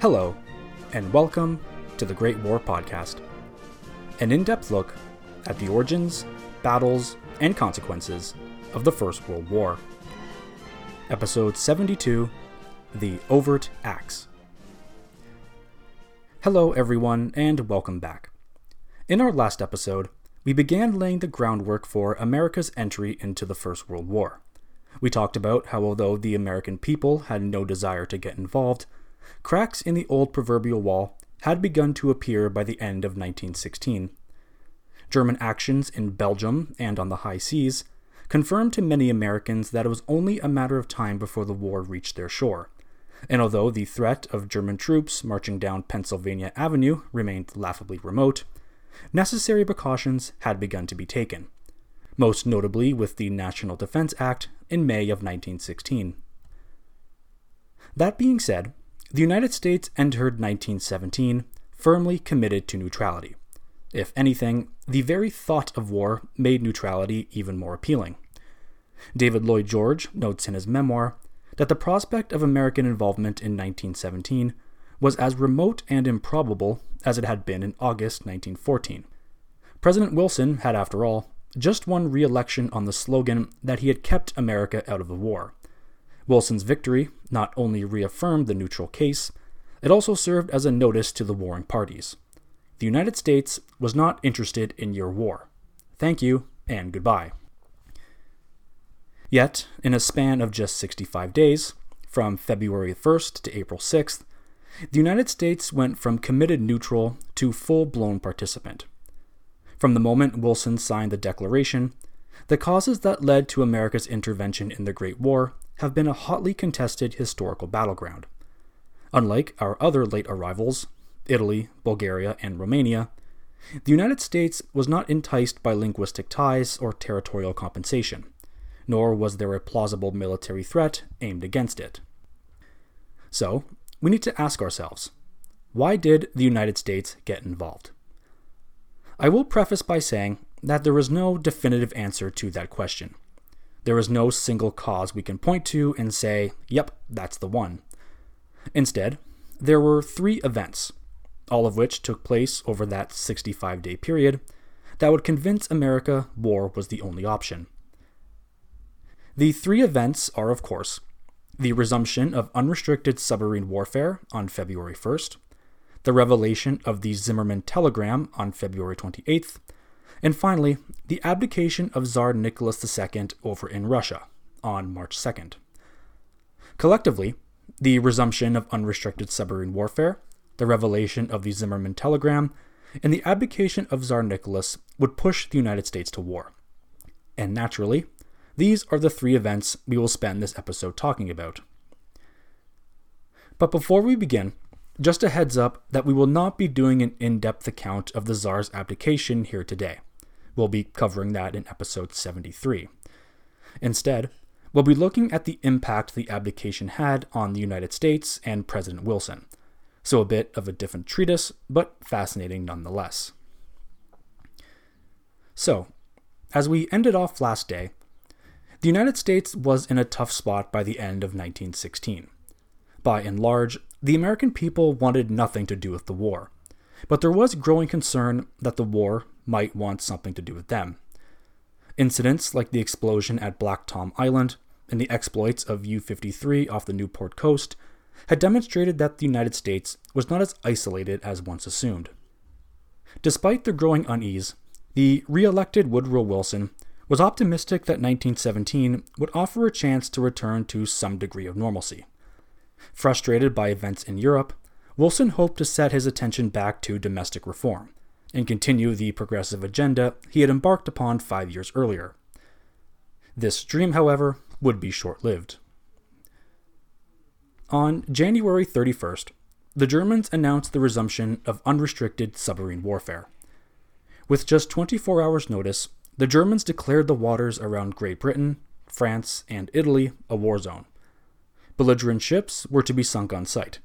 Hello, and welcome to the Great War Podcast, an in-depth look at the origins, battles, and consequences of the First World War. Episode 72, The Overt Acts. Hello everyone, and welcome back. In our last episode, we began laying the groundwork for America's entry into the First World War. We talked about how although the American people had no desire to get involved, cracks in the old proverbial wall had begun to appear by the end of 1916. German actions in Belgium and on the high seas confirmed to many Americans that it was only a matter of time before the war reached their shore, and although the threat of German troops marching down Pennsylvania Avenue remained laughably remote, necessary precautions had begun to be taken, most notably with the National Defense Act in May of 1916. That being said, the United States entered 1917 firmly committed to neutrality. If anything, the very thought of war made neutrality even more appealing. David Lloyd George notes in his memoir that the prospect of American involvement in 1917 was as remote and improbable as it had been in August 1914. President Wilson had, after all, just won re-election on the slogan that he had kept America out of the war. Wilson's victory not only reaffirmed the neutral case, it also served as a notice to the warring parties. The United States was not interested in your war. Thank you, and goodbye. Yet, in a span of just 65 days, from February 1st to April 6th, the United States went from committed neutral to full-blown participant. From the moment Wilson signed the declaration, the causes that led to America's intervention in the Great War have been a hotly contested historical battleground. Unlike our other late arrivals, Italy, Bulgaria, and Romania, the United States was not enticed by linguistic ties or territorial compensation, nor was there a plausible military threat aimed against it. So, we need to ask ourselves, why did the United States get involved? I will preface by saying that there is no definitive answer to that question. There is no single cause we can point to and say, yep, that's the one. Instead, there were three events, all of which took place over that 65-day period, that would convince America war was the only option. The three events are, of course, the resumption of unrestricted submarine warfare on February 1st, the revelation of the Zimmermann Telegram on February 28th, and finally, the abdication of Tsar Nicholas II over in Russia on March 2nd. Collectively, the resumption of unrestricted submarine warfare, the revelation of the Zimmermann Telegram, and the abdication of Tsar Nicholas would push the United States to war. And naturally, these are the three events we will spend this episode talking about. But before we begin, just a heads up that we will not be doing an in-depth account of the Tsar's abdication here today. We'll be covering that in episode 73. Instead, we'll be looking at the impact the abdication had on the United States and President Wilson. So a bit of a different treatise, but fascinating nonetheless. So, as we ended off last day, the United States was in a tough spot by the end of 1916. By and large, the American people wanted nothing to do with the war, but there was growing concern that the war might want something to do with them. Incidents like the explosion at Black Tom Island and the exploits of U-53 off the Newport coast had demonstrated that the United States was not as isolated as once assumed. Despite the growing unease, the re-elected Woodrow Wilson was optimistic that 1917 would offer a chance to return to some degree of normalcy. Frustrated by events in Europe, Wilson hoped to set his attention back to domestic reform and continue the progressive agenda he had embarked upon 5 years earlier. This dream, however, would be short-lived. On January 31st, the Germans announced the resumption of unrestricted submarine warfare. With just 24 hours' notice, the Germans declared the waters around Great Britain, France, and Italy a war zone. Belligerent ships were to be sunk on sight,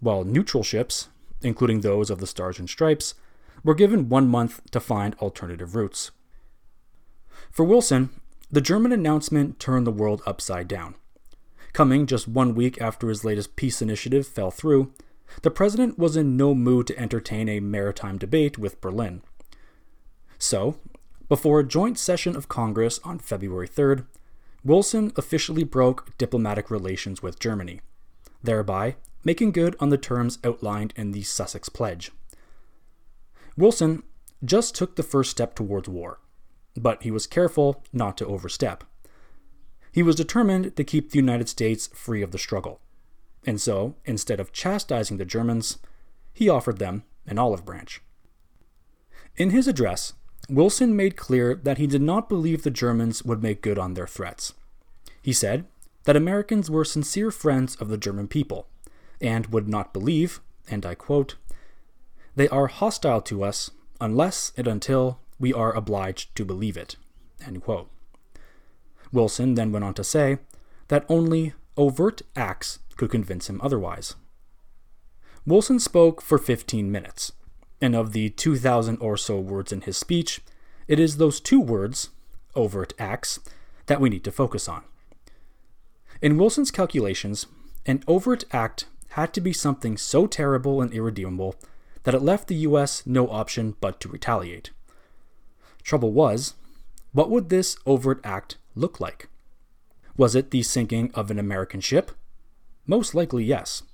while neutral ships, including those of the Stars and Stripes, were given 1 month to find alternative routes. For Wilson, the German announcement turned the world upside down. Coming just 1 week after his latest peace initiative fell through, The president was in no mood to entertain a maritime debate with Berlin. So, before a joint session of Congress on February 3rd, Wilson officially broke diplomatic relations with Germany, thereby making good on the terms outlined in the Sussex Pledge. Wilson just took the first step towards war, but he was careful not to overstep. He was determined to keep the United States free of the struggle, and so, instead of chastising the Germans, he offered them an olive branch. In his address, Wilson made clear that he did not believe the Germans would make good on their threats. He said that Americans were sincere friends of the German people, and would not believe, and I quote, "They are hostile to us unless and until we are obliged to believe it," end quote. Wilson then went on to say that only overt acts could convince him otherwise. Wilson spoke for 15 minutes, and of the 2,000 or so words in his speech, it is those two words, overt acts, that we need to focus on. In Wilson's calculations, an overt act had to be something so terrible and irredeemable that it left the U.S. no option but to retaliate. Trouble was, what would this overt act look like? Was it the sinking of an American ship? Most likely yes.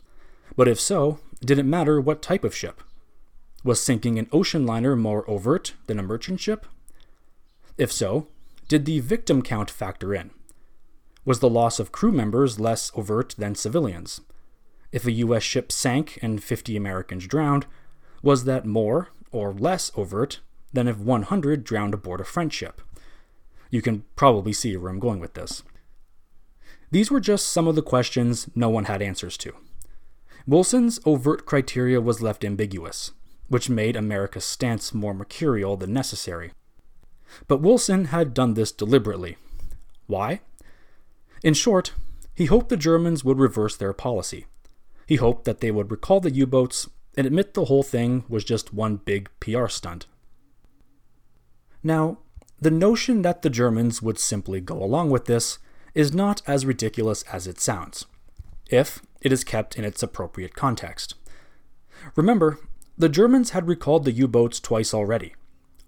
But if so, did it matter what type of ship? Was sinking an ocean liner more overt than a merchant ship? If so, did the victim count factor in? Was the loss of crew members less overt than civilians? If a U.S. ship sank and 50 Americans drowned, was that more or less overt than if 100 drowned aboard a French ship? You can probably see where I'm going with this. These were just some of the questions no one had answers to. Wilson's overt criteria was left ambiguous, which made America's stance more mercurial than necessary. But Wilson had done this deliberately. Why? In short, he hoped the Germans would reverse their policy. He hoped that they would recall the U-boats and admit the whole thing was just one big PR stunt. Now, the notion that the Germans would simply go along with this is not as ridiculous as it sounds, if it is kept in its appropriate context. Remember, the Germans had recalled the U-boats twice already,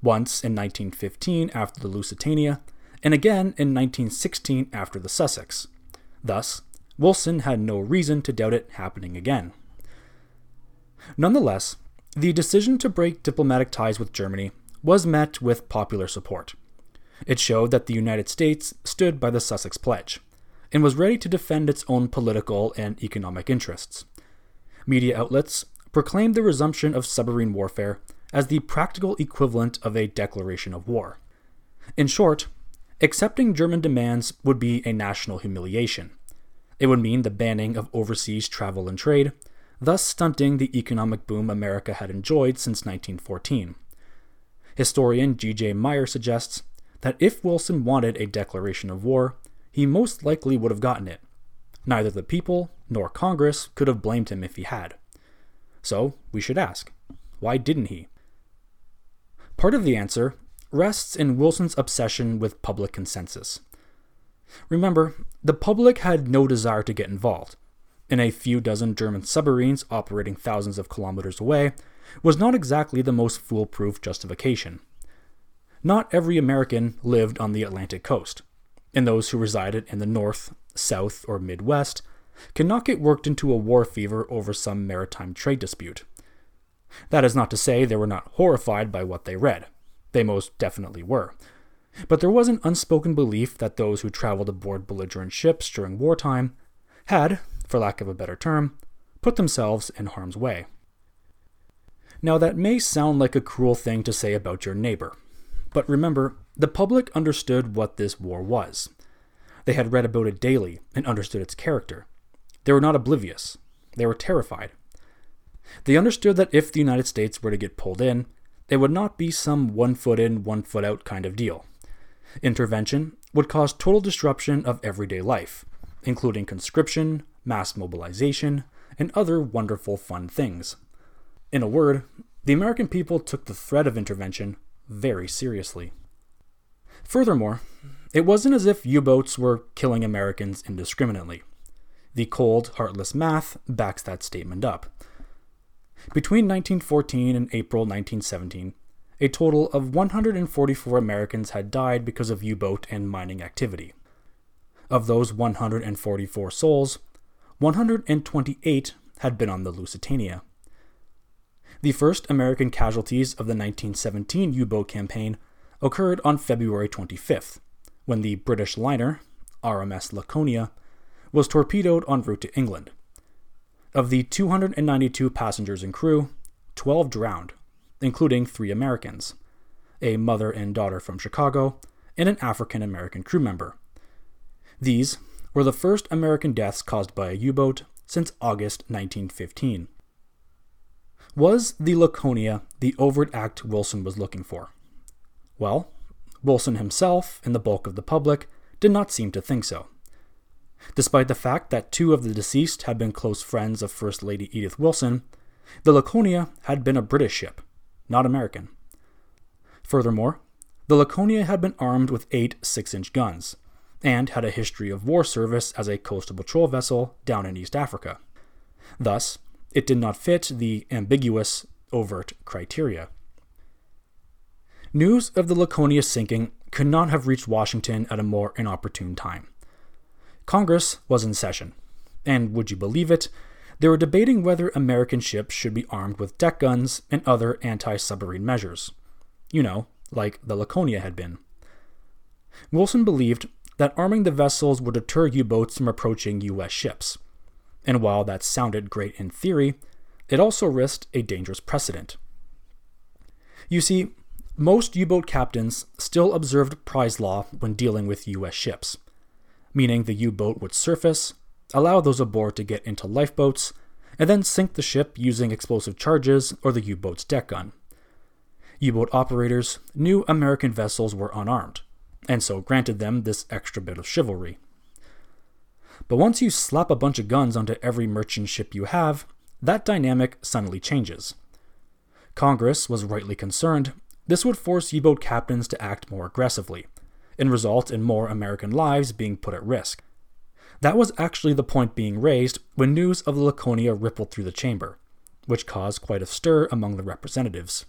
once in 1915 after the Lusitania, and again in 1916 after the Sussex. Thus, Wilson had no reason to doubt it happening again. Nonetheless, the decision to break diplomatic ties with Germany was met with popular support. It showed that the United States stood by the Sussex Pledge, and was ready to defend its own political and economic interests. Media outlets proclaimed the resumption of submarine warfare as the practical equivalent of a declaration of war. In short, accepting German demands would be a national humiliation. It would mean the banning of overseas travel and trade, thus stunting the economic boom America had enjoyed since 1914. Historian G.J. Meyer suggests that if Wilson wanted a declaration of war, he most likely would have gotten it. Neither the people nor Congress could have blamed him if he had. So, we should ask, why didn't he? Part of the answer rests in Wilson's obsession with public consensus. Remember, the public had no desire to get involved, and a few dozen German submarines operating thousands of kilometers away was not exactly the most foolproof justification. Not every American lived on the Atlantic coast, and those who resided in the North, South, or Midwest could not get worked into a war fever over some maritime trade dispute. That is not to say they were not horrified by what they read. They most definitely were. But there was an unspoken belief that those who traveled aboard belligerent ships during wartime had, for lack of a better term, put themselves in harm's way. Now that may sound like a cruel thing to say about your neighbor, but remember, the public understood what this war was. They had read about it daily and understood its character. They were not oblivious. They were terrified. They understood that if the United States were to get pulled in, it would not be some one-foot-in, one-foot-out kind of deal. Intervention would cause total disruption of everyday life, including conscription, mass mobilization, and other wonderful fun things. In a word, the American people took the threat of intervention very seriously. Furthermore, it wasn't as if U-boats were killing Americans indiscriminately. The cold, heartless math backs that statement up. Between 1914 and April 1917, a total of 144 Americans had died because of U-boat and mining activity. Of those 144 souls, 128 had been on the Lusitania. The first American casualties of the 1917 U-boat campaign occurred on February 25th, when the British liner, RMS Laconia, was torpedoed en route to England. Of the 292 passengers and crew, 12 drowned, including 3 Americans, a mother and daughter from Chicago, and an African-American crew member. These were the first American deaths caused by a U-boat since August 1915. Was the Laconia the overt act Wilson was looking for? Well, Wilson himself and the bulk of the public did not seem to think so. Despite the fact that 2 of the deceased had been close friends of First Lady Edith Wilson, the Laconia had been a British ship, not American. Furthermore, the Laconia had been armed with 8 six-inch guns, and had a history of war service as a coastal patrol vessel down in East Africa. Thus, it did not fit the ambiguous, overt criteria. News of the Laconia sinking could not have reached Washington at a more inopportune time. Congress was in session, and would you believe it, they were debating whether American ships should be armed with deck guns and other anti-submarine measures. You know, like the Laconia had been. Wilson believed that arming the vessels would deter U-boats from approaching U.S. ships, and while that sounded great in theory, it also risked a dangerous precedent. You see, most U-boat captains still observed prize law when dealing with U.S. ships, meaning the U-boat would surface, allow those aboard to get into lifeboats, and then sink the ship using explosive charges or the U-boat's deck gun. U-boat operators knew American vessels were unarmed, and so granted them this extra bit of chivalry. But once you slap a bunch of guns onto every merchant ship you have, that dynamic suddenly changes. Congress was rightly concerned this would force U-boat captains to act more aggressively, and result in more American lives being put at risk. That was actually the point being raised when news of the Laconia rippled through the chamber, which caused quite a stir among the representatives.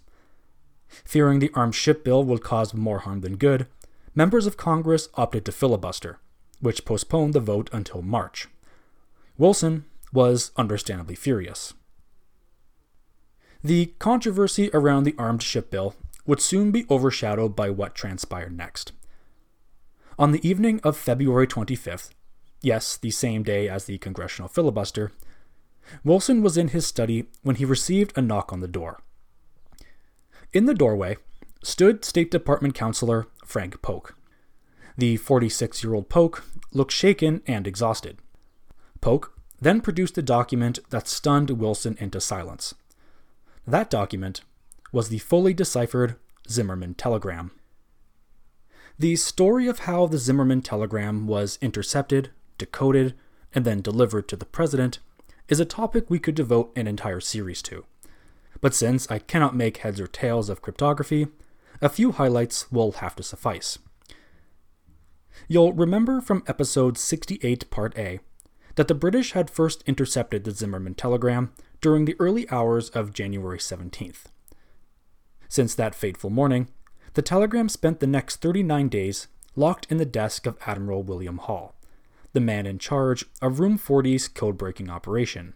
Fearing the armed ship bill would cause more harm than good, members of Congress opted to filibuster, which postponed the vote until March. Wilson was understandably furious. The controversy around the armed ship bill would soon be overshadowed by what transpired next. On the evening of February 25th, yes, the same day as the congressional filibuster, Wilson was in his study when he received a knock on the door. In the doorway stood State Department Counselor Frank Polk. The 46-year-old Polk looked shaken and exhausted. Polk then produced a document that stunned Wilson into silence. That document was the fully deciphered Zimmermann Telegram. The story of how the Zimmermann Telegram was intercepted, decoded, and then delivered to the president is a topic we could devote an entire series to. But since I cannot make heads or tails of cryptography, a few highlights will have to suffice. You'll remember from episode 68, Part A, that the British had first intercepted the Zimmermann Telegram during the early hours of January 17th. Since that fateful morning, the telegram spent the next 39 days locked in the desk of Admiral William Hall, the man in charge of Room 40's code-breaking operation.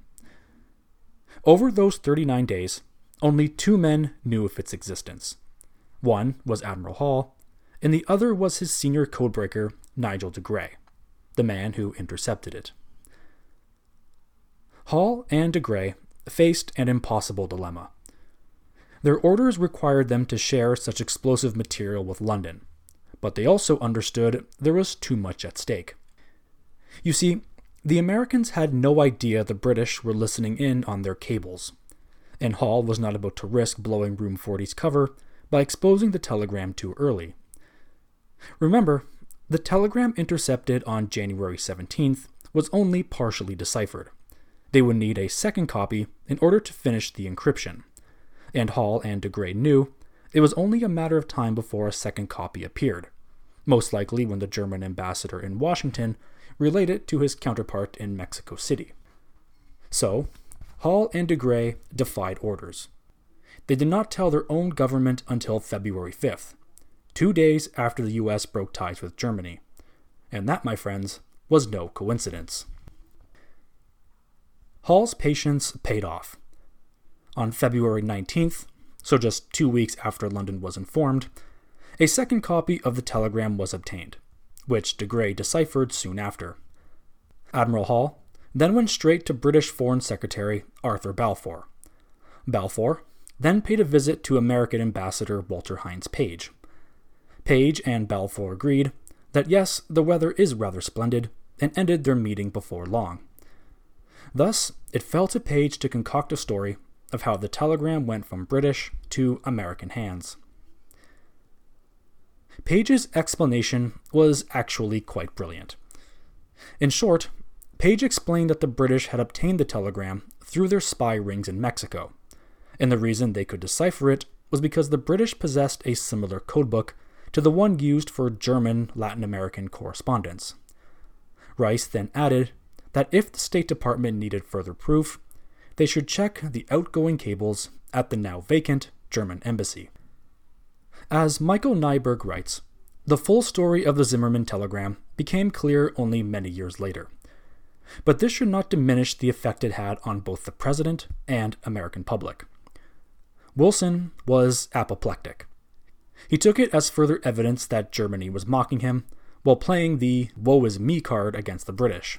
Over those 39 days, only 2 men knew of its existence. One was Admiral Hall, and the other was his senior codebreaker, Nigel de Grey, the man who intercepted it. Hall and de Grey faced an impossible dilemma. Their orders required them to share such explosive material with London, but they also understood there was too much at stake. You see, the Americans had no idea the British were listening in on their cables, and Hall was not about to risk blowing Room 40's cover by exposing the telegram too early. Remember, the telegram intercepted on January 17th was only partially deciphered. They would need a second copy in order to finish the encryption, and Hall and de Grey knew it was only a matter of time before a second copy appeared, most likely when the German ambassador in Washington relayed it to his counterpart in Mexico City. So, Hall and de Grey defied orders. They did not tell their own government until February 5th, 2 days after the U.S. broke ties with Germany. And that, my friends, was no coincidence. Hall's patience paid off. On February 19th, so just 2 weeks after London was informed, a second copy of the telegram was obtained, which de Grey deciphered soon after. Admiral Hall then went straight to British Foreign Secretary Arthur Balfour. Balfour then paid a visit to American Ambassador Walter Hines Page. Page and Balfour agreed that yes, the weather is rather splendid, and ended their meeting before long. Thus, it fell to Page to concoct a story of how the telegram went from British to American hands. Page's explanation was actually quite brilliant. In short, Page explained that the British had obtained the telegram through their spy rings in Mexico, and the reason they could decipher it was because the British possessed a similar codebook to the one used for German-Latin American correspondence. Rice then added that if the State Department needed further proof, they should check the outgoing cables at the now-vacant German embassy. As Michael Nyberg writes, the full story of the Zimmermann telegram became clear only many years later. But this should not diminish the effect it had on both the president and American public. Wilson was apoplectic. He took it as further evidence that Germany was mocking him while playing the woe is me card against the British.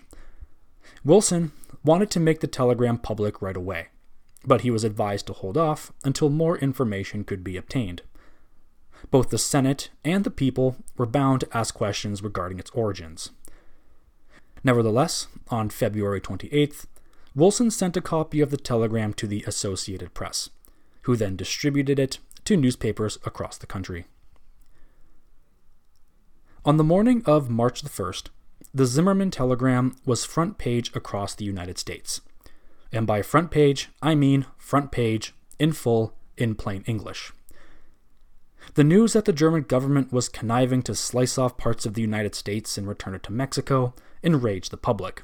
Wilson wanted to make the telegram public right away, but he was advised to hold off until more information could be obtained. Both the Senate and the people were bound to ask questions regarding its origins. Nevertheless, on February 28th, Wilson sent a copy of the telegram to the Associated Press, who then distributed it to newspapers across the country. On the morning of March the 1st, the Zimmermann telegram was front page across the United States. And by front page, I mean front page, in full, in plain English. The news that the German government was conniving to slice off parts of the United States and return it to Mexico enraged the public.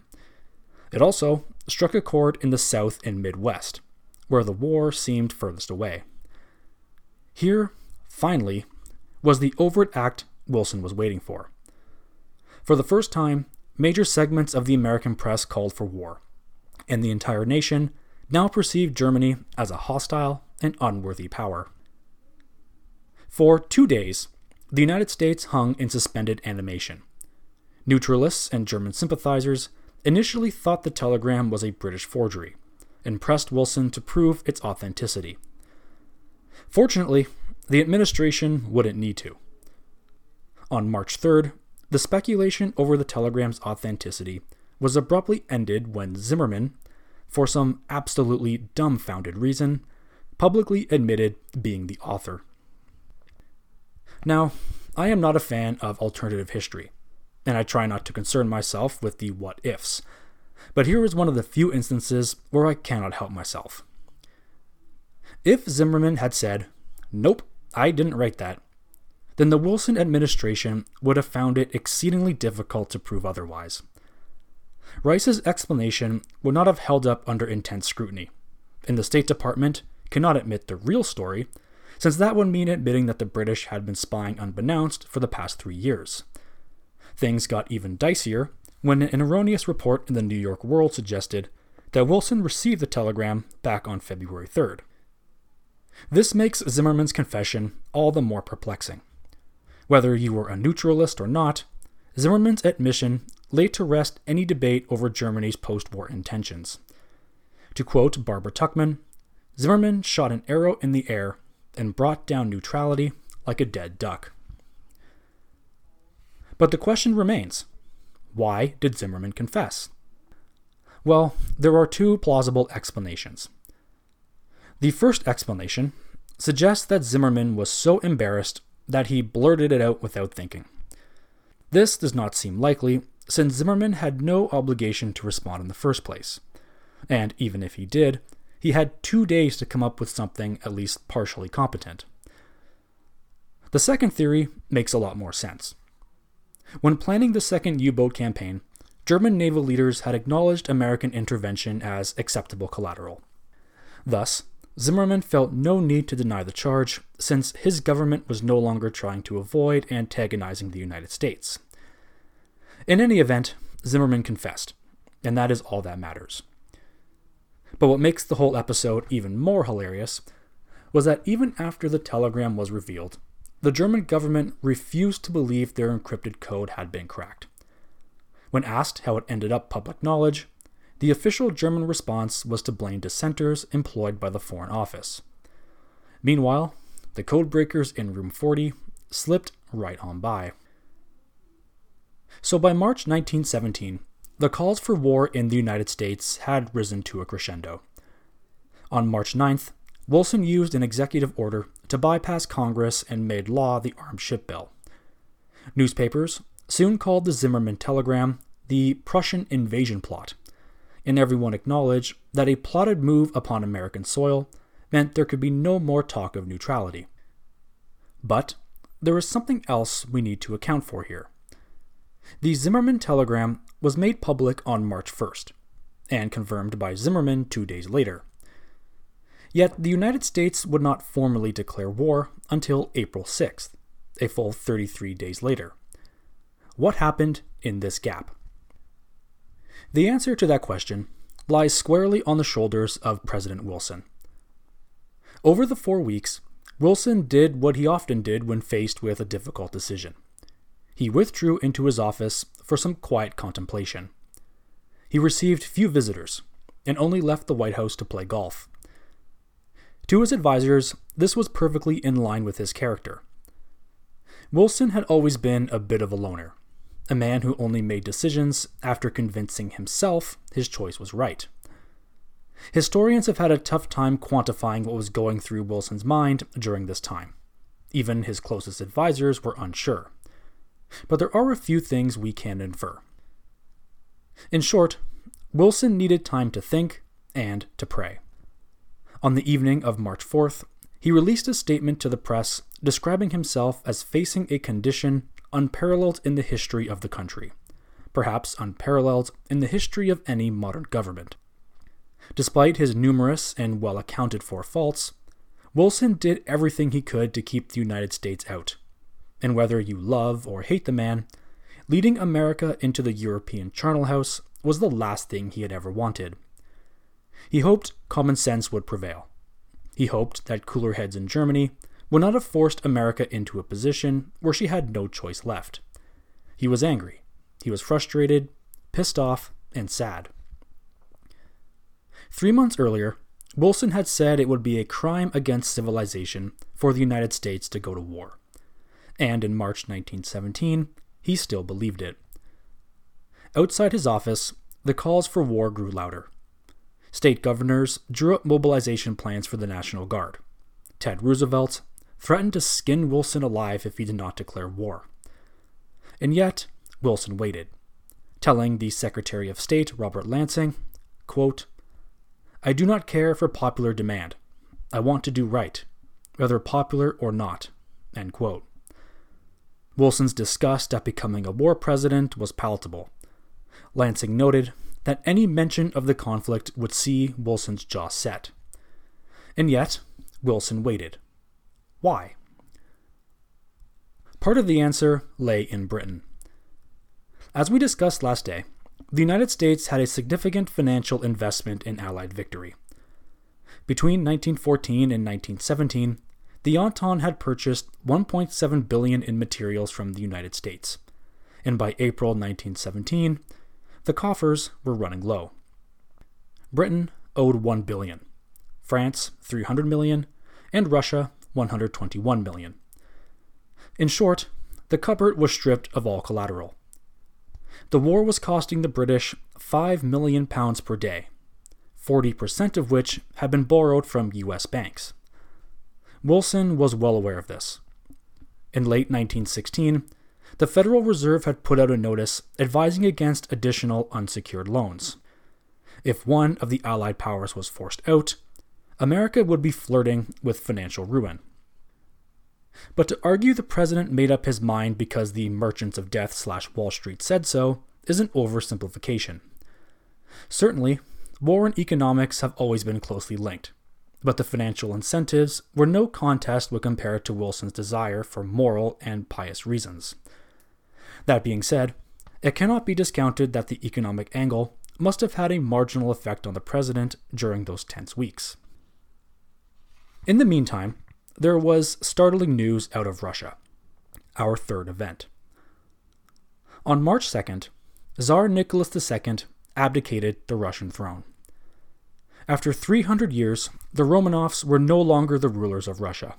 It also struck a chord in the South and Midwest, where the war seemed furthest away. Here, finally, was the overt act Wilson was waiting for. For the first time, major segments of the American press called for war, and the entire nation now perceived Germany as a hostile and unworthy power. For 2 days, the United States hung in suspended animation. Neutralists and German sympathizers initially thought the telegram was a British forgery, and pressed Wilson to prove its authenticity. Fortunately, the administration wouldn't need to. On March 3rd, the speculation over the telegram's authenticity was abruptly ended when Zimmermann, for some absolutely dumbfounded reason, publicly admitted being the author. Now, I am not a fan of alternative history, and I try not to concern myself with the what-ifs, but here is one of the few instances where I cannot help myself. If Zimmermann had said, "Nope, I didn't write that," then the Wilson administration would have found it exceedingly difficult to prove otherwise. Rice's explanation would not have held up under intense scrutiny, and the State Department cannot admit the real story, since that would mean admitting that the British had been spying unbeknownst for the past 3 years. Things got even dicier when an erroneous report in the New York World suggested that Wilson received the telegram back on February 3rd. This makes Zimmermann's confession all the more perplexing. Whether you were a neutralist or not, Zimmermann's admission laid to rest any debate over Germany's post-war intentions. To quote Barbara Tuchman, "Zimmermann shot an arrow in the air and brought down neutrality like a dead duck." But the question remains, why did Zimmermann confess? Well, there are two plausible explanations. The first explanation suggests that Zimmermann was so embarrassed that he blurted it out without thinking. This does not seem likely, since Zimmermann had no obligation to respond in the first place, and even if he did, he had 2 days to come up with something at least partially competent. The second theory makes a lot more sense. When planning the second U-boat campaign, German naval leaders had acknowledged American intervention as acceptable collateral, Thus, Zimmermann felt no need to deny the charge, since his government was no longer trying to avoid antagonizing the United States. In any event, Zimmermann confessed, and that is all that matters. But what makes the whole episode even more hilarious was that even after the telegram was revealed, the German government refused to believe their encrypted code had been cracked. When asked how it ended up public knowledge, the official German response was to blame dissenters employed by the Foreign Office. Meanwhile, the code breakers in Room 40 slipped right on by. So by March 1917, the calls for war in the United States had risen to a crescendo. On March 9th, Wilson used an executive order to bypass Congress and made law the Armed Ship Bill. Newspapers soon called the Zimmermann Telegram the Prussian invasion plot, and everyone acknowledged that a plotted move upon American soil meant there could be no more talk of neutrality. But there is something else we need to account for here. The Zimmermann Telegram was made public on March 1st, and confirmed by Zimmermann 2 days later. Yet the United States would not formally declare war until April 6th, a full 33 days later. What happened in this gap? The answer to that question lies squarely on the shoulders of President Wilson. Over the 4 weeks, Wilson did what he often did when faced with a difficult decision. He withdrew into his office for some quiet contemplation. He received few visitors, and only left the White House to play golf. To his advisors, this was perfectly in line with his character. Wilson had always been a bit of a loner, a man who only made decisions after convincing himself his choice was right. Historians have had a tough time quantifying what was going through Wilson's mind during this time. Even his closest advisors were unsure. But there are a few things we can infer. In short, Wilson needed time to think and to pray. On the evening of March 4th, he released a statement to the press describing himself as facing a condition unparalleled in the history of the country, perhaps unparalleled in the history of any modern government. Despite his numerous and well-accounted-for faults, Wilson did everything he could to keep the United States out. And whether you love or hate the man, leading America into the European charnel house was the last thing he had ever wanted. He hoped common sense would prevail. He hoped that cooler heads in Germany would not have forced America into a position where she had no choice left. He was angry. He was frustrated, pissed off, and sad. 3 months earlier, Wilson had said it would be a crime against civilization for the United States to go to war. And in March 1917, he still believed it. Outside his office, the calls for war grew louder. State governors drew up mobilization plans for the National Guard. Ted Roosevelt threatened to skin Wilson alive if he did not declare war. And yet, Wilson waited, telling the Secretary of State, Robert Lansing, quote, "I do not care for popular demand. I want to do right, whether popular or not," end quote. Wilson's disgust at becoming a war president was palatable. Lansing noted that any mention of the conflict would see Wilson's jaw set. And yet, Wilson waited. Why? Part of the answer lay in Britain. As we discussed last day, the United States had a significant financial investment in Allied victory. Between 1914 and 1917, the Entente had purchased $1.7 billion in materials from the United States, and by April 1917, the coffers were running low. Britain owed $1 billion, France $300 million, and Russia $121 million. In short, the cupboard was stripped of all collateral. The war was costing the British £5 million per day, 40% of which had been borrowed from U.S. banks. Wilson was well aware of this. In late 1916, the Federal Reserve had put out a notice advising against additional unsecured loans. If one of the Allied powers was forced out, America would be flirting with financial ruin. But to argue the president made up his mind because the merchants of death / Wall Street said so is an oversimplification. Certainly, war and economics have always been closely linked, But the financial incentives were no contest when compared to Wilson's desire for moral and pious reasons. That being said, it cannot be discounted that the economic angle must have had a marginal effect on the president during those tense weeks. In the meantime, there was startling news out of Russia, our third event. On March 2nd, Tsar Nicholas II abdicated the Russian throne. After 300 years, the Romanovs were no longer the rulers of Russia.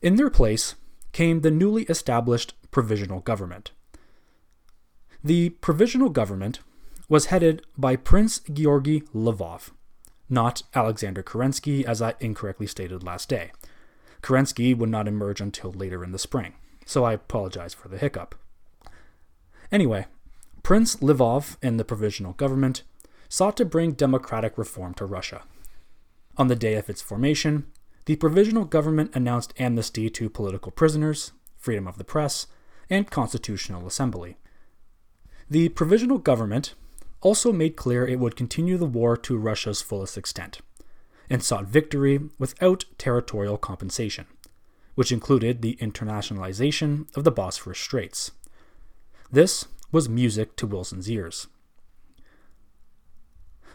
In their place came the newly established Provisional Government. The Provisional Government was headed by Prince Georgi Lvov, not Alexander Kerensky, as I incorrectly stated last day. Kerensky would not emerge until later in the spring, so I apologize for the hiccup. Anyway, Prince Lvov and the Provisional Government sought to bring democratic reform to Russia. On the day of its formation, the Provisional Government announced amnesty to political prisoners, freedom of the press, and constitutional assembly. The Provisional Government also made clear it would continue the war to Russia's fullest extent, and sought victory without territorial compensation, which included the internationalization of the Bosphorus Straits. This was music to Wilson's ears.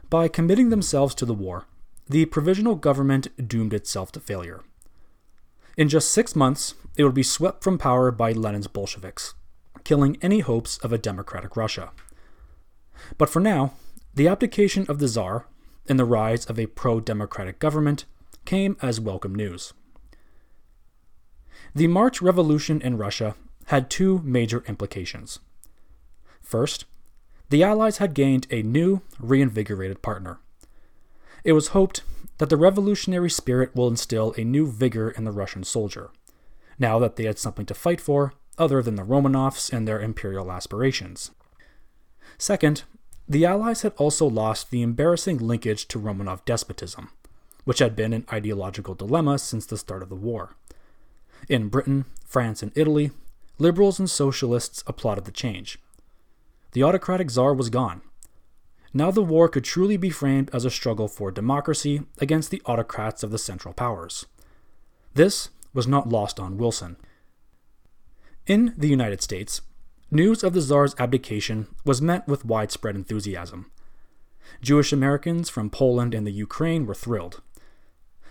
By committing themselves to the war, the Provisional Government doomed itself to failure. In just 6 months, it would be swept from power by Lenin's Bolsheviks, killing any hopes of a democratic Russia. But for now, the abdication of the Tsar and the rise of a pro-democratic government came as welcome news. The March Revolution in Russia had two major implications. First, the Allies had gained a new, reinvigorated partner. It was hoped that the revolutionary spirit will instill a new vigor in the Russian soldier, now that they had something to fight for other than the Romanovs and their imperial aspirations. Second, the Allies had also lost the embarrassing linkage to Romanov despotism, which had been an ideological dilemma since the start of the war. In Britain, France, and Italy, liberals and socialists applauded the change. The autocratic Tsar was gone. Now the war could truly be framed as a struggle for democracy against the autocrats of the Central Powers. This was not lost on Wilson. In the United States, news of the Tsar's abdication was met with widespread enthusiasm. Jewish Americans from Poland and the Ukraine were thrilled.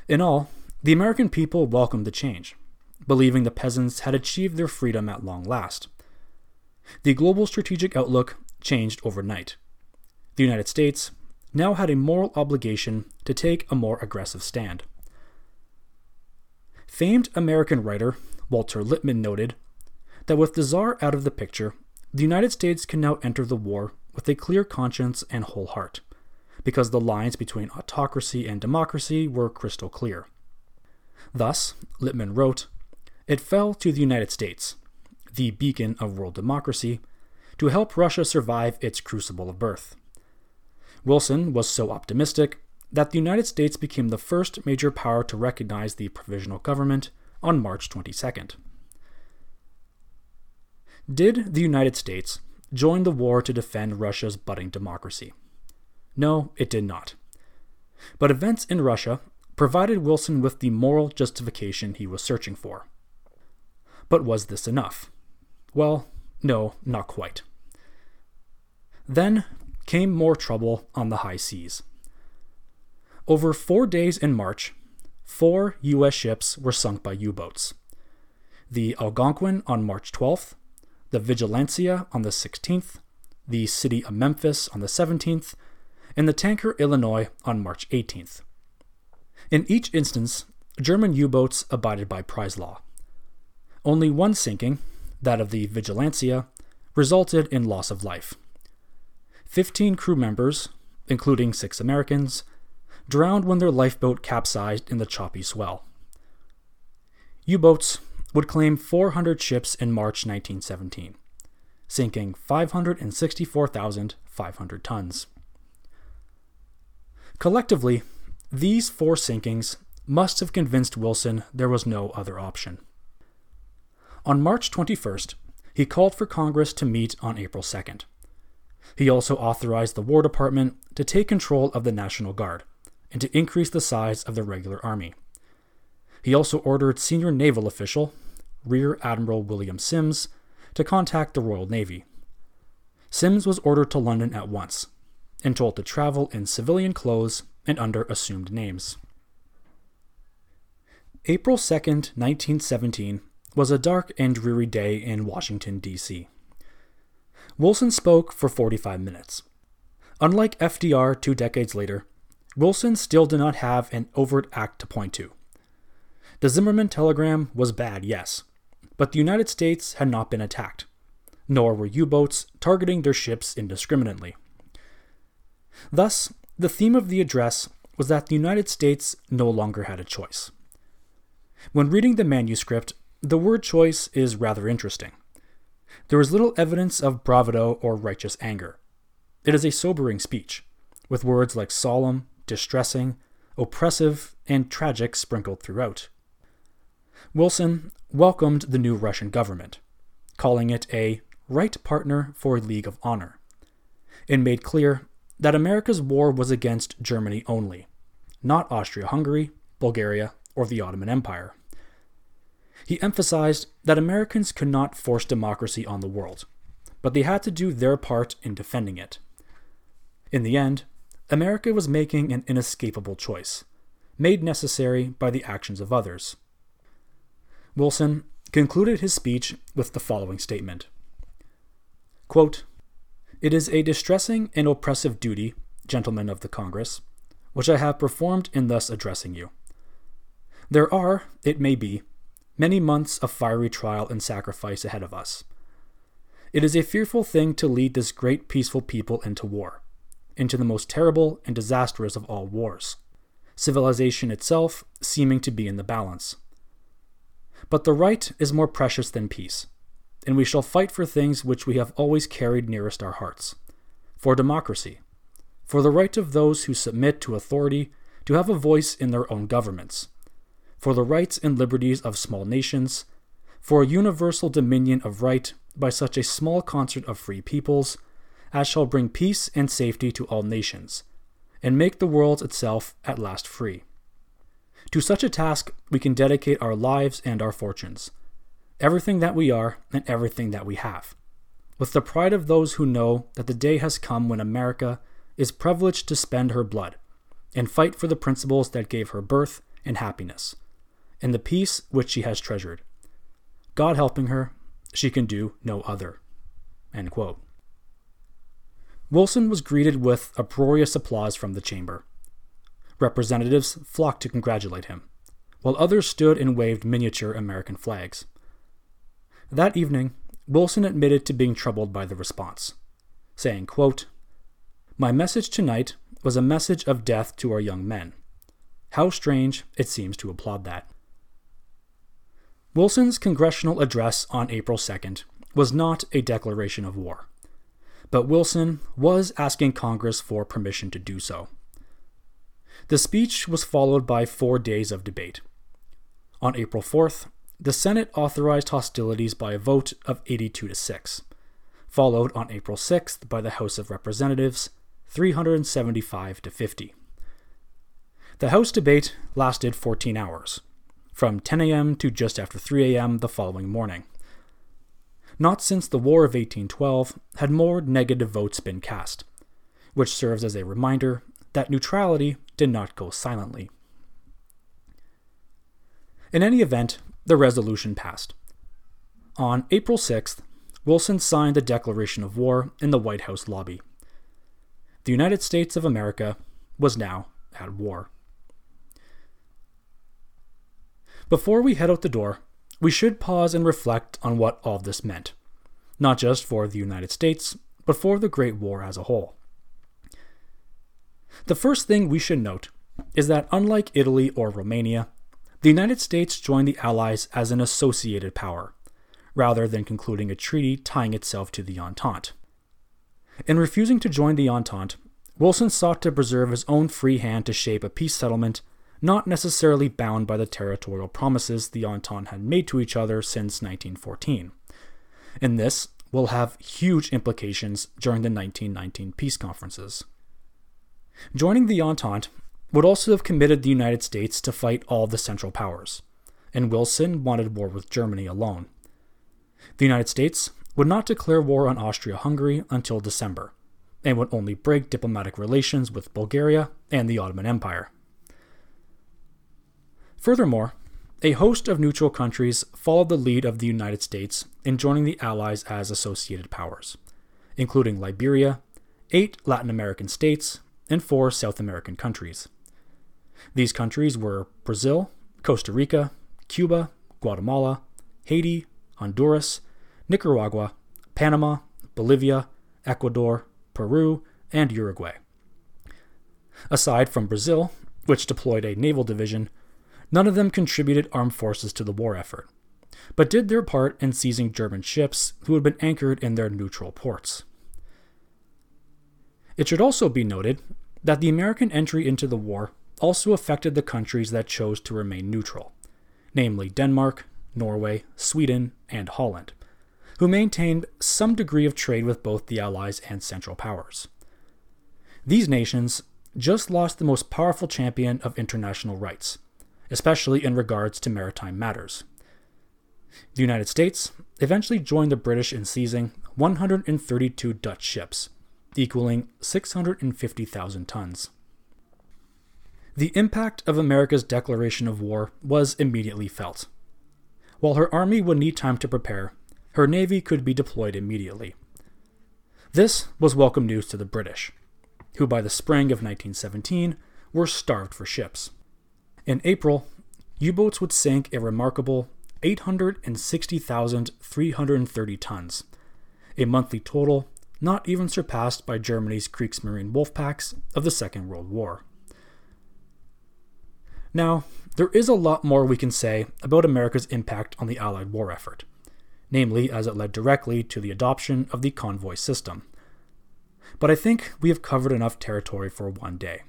In all, the American people welcomed the change, believing the peasants had achieved their freedom at long last. The global strategic outlook changed overnight. The United States now had a moral obligation to take a more aggressive stand. Famed American writer Walter Lippmann noted that with the Tsar out of the picture, the United States can now enter the war with a clear conscience and whole heart, because the lines between autocracy and democracy were crystal clear. Thus, Lippmann wrote, "It fell to the United States, the beacon of world democracy, to help Russia survive its crucible of birth." Wilson was so optimistic that the United States became the first major power to recognize the Provisional Government on March 22nd. Did the United States join the war to defend Russia's budding democracy? No, it did not. But events in Russia provided Wilson with the moral justification he was searching for. But was this enough? Well, no, not quite. Then came more trouble on the high seas. Over 4 days in March, 4 U.S. ships were sunk by U-boats. The Algonquin on March 12th, the Vigilancia on the 16th, the City of Memphis on the 17th, and the tanker Illinois on March 18th. In each instance, German U-boats abided by prize law. Only one sinking, that of the Vigilancia, resulted in loss of life. 15 crew members, including 6 Americans, drowned when their lifeboat capsized in the choppy swell. U-boats would claim 400 ships in March 1917, sinking 564,500 tons. Collectively, these 4 sinkings must have convinced Wilson there was no other option. On March 21st, he called for Congress to meet on April 2nd. He also authorized the War Department to take control of the National Guard and to increase the size of the regular army. He also ordered senior naval official, Rear Admiral William Sims, to contact the Royal Navy. Sims was ordered to London at once, and told to travel in civilian clothes and under assumed names. April 2, 1917, was a dark and dreary day in Washington, D.C. Wilson spoke for 45 minutes. Unlike FDR 2 decades later, Wilson still did not have an overt act to point to. The Zimmermann Telegram was bad, yes, but the United States had not been attacked, nor were U-boats targeting their ships indiscriminately. Thus, the theme of the address was that the United States no longer had a choice. When reading the manuscript, the word choice is rather interesting. There is little evidence of bravado or righteous anger. It is a sobering speech, with words like solemn, distressing, oppressive, and tragic sprinkled throughout. Wilson welcomed the new Russian government, calling it a right partner for a League of Honor, and made clear that America's war was against Germany only, not Austria-Hungary, Bulgaria, or the Ottoman Empire. He emphasized that Americans could not force democracy on the world, but they had to do their part in defending it. In the end, America was making an inescapable choice, made necessary by the actions of others. Wilson concluded his speech with the following statement, quote, "It is a distressing and oppressive duty, gentlemen of the Congress, which I have performed in thus addressing you. There are, it may be, many months of fiery trial and sacrifice ahead of us. It is a fearful thing to lead this great peaceful people into war, into the most terrible and disastrous of all wars, civilization itself seeming to be in the balance. But the right is more precious than peace, and we shall fight for things which we have always carried nearest our hearts, for democracy, for the right of those who submit to authority to have a voice in their own governments, for the rights and liberties of small nations, for a universal dominion of right by such a small concert of free peoples, as shall bring peace and safety to all nations, and make the world itself at last free. To such a task we can dedicate our lives and our fortunes, everything that we are and everything that we have, with the pride of those who know that the day has come when America is privileged to spend her blood, and fight for the principles that gave her birth and happiness, and the peace which she has treasured. God helping her, she can do no other." End quote. Wilson was greeted with uproarious applause from the chamber. Representatives flocked to congratulate him, while others stood and waved miniature American flags. That evening, Wilson admitted to being troubled by the response, saying, quote, "My message tonight was a message of death to our young men. How strange it seems to applaud that." Wilson's congressional address on April 2nd was not a declaration of war, but Wilson was asking Congress for permission to do so. The speech was followed by 4 days of debate. On April 4th, the Senate authorized hostilities by a vote of 82-6, followed on April 6th by the House of Representatives, 375-50. The House debate lasted 14 hours, from 10 a.m. to just after 3 a.m. the following morning. Not since the War of 1812 had more negative votes been cast, which serves as a reminder that neutrality did not go silently. In any event, the resolution passed. On April 6th, Wilson signed the declaration of war in the White House lobby. The United States of America was now at war. Before we head out the door, we should pause and reflect on what all this meant, not just for the United States, but for the Great War as a whole. The first thing we should note is that unlike Italy or Romania, the United States joined the Allies as an associated power, rather than concluding a treaty tying itself to the Entente. In refusing to join the Entente, Wilson sought to preserve his own free hand to shape a peace settlement not necessarily bound by the territorial promises the Entente had made to each other since 1914, and this will have huge implications during the 1919 peace conferences. Joining the Entente would also have committed the United States to fight all the Central Powers, and Wilson wanted war with Germany alone. The United States would not declare war on Austria-Hungary until December, and would only break diplomatic relations with Bulgaria and the Ottoman Empire. Furthermore, a host of neutral countries followed the lead of the United States in joining the Allies as associated powers, including Liberia, 8 Latin American states, and 4 South American countries. These countries were Brazil, Costa Rica, Cuba, Guatemala, Haiti, Honduras, Nicaragua, Panama, Bolivia, Ecuador, Peru, and Uruguay. Aside from Brazil, which deployed a naval division, none of them contributed armed forces to the war effort, but did their part in seizing German ships who had been anchored in their neutral ports. It should also be noted that the American entry into the war also affected the countries that chose to remain neutral, namely Denmark, Norway, Sweden, and Holland, who maintained some degree of trade with both the Allies and Central Powers. These nations just lost the most powerful champion of international rights, especially in regards to maritime matters. The United States eventually joined the British in seizing 132 Dutch ships, equaling 650,000 tons. The impact of America's declaration of war was immediately felt. While her army would need time to prepare, her navy could be deployed immediately. This was welcome news to the British, who by the spring of 1917 were starved for ships. In April, U-boats would sink a remarkable 860,330 tons, a monthly total not even surpassed by Germany's Kriegsmarine wolfpacks of the Second World War. Now, there is a lot more we can say about America's impact on the Allied war effort, namely as it led directly to the adoption of the convoy system. But I think we have covered enough territory for one day.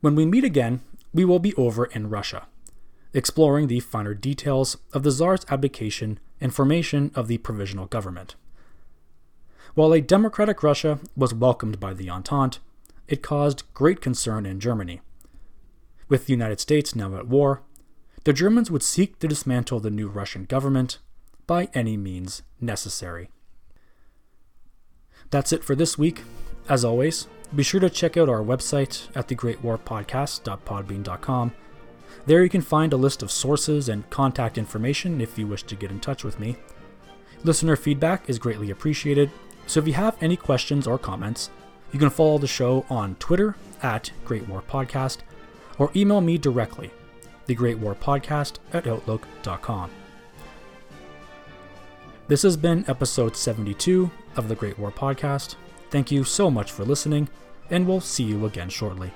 When we meet again, we will be over in Russia, exploring the finer details of the Tsar's abdication and formation of the provisional government. While a democratic Russia was welcomed by the Entente, it caused great concern in Germany. With the United States now at war, the Germans would seek to dismantle the new Russian government by any means necessary. That's it for this week. As always, be sure to check out our website at thegreatwarpodcast.podbean.com. There you can find a list of sources and contact information if you wish to get in touch with me. Listener feedback is greatly appreciated, so if you have any questions or comments, you can follow the show on Twitter at Great War Podcast, or email me directly, thegreatwarpodcast@outlook.com. This has been episode 72 of The Great War Podcast. Thank you so much for listening, and we'll see you again shortly.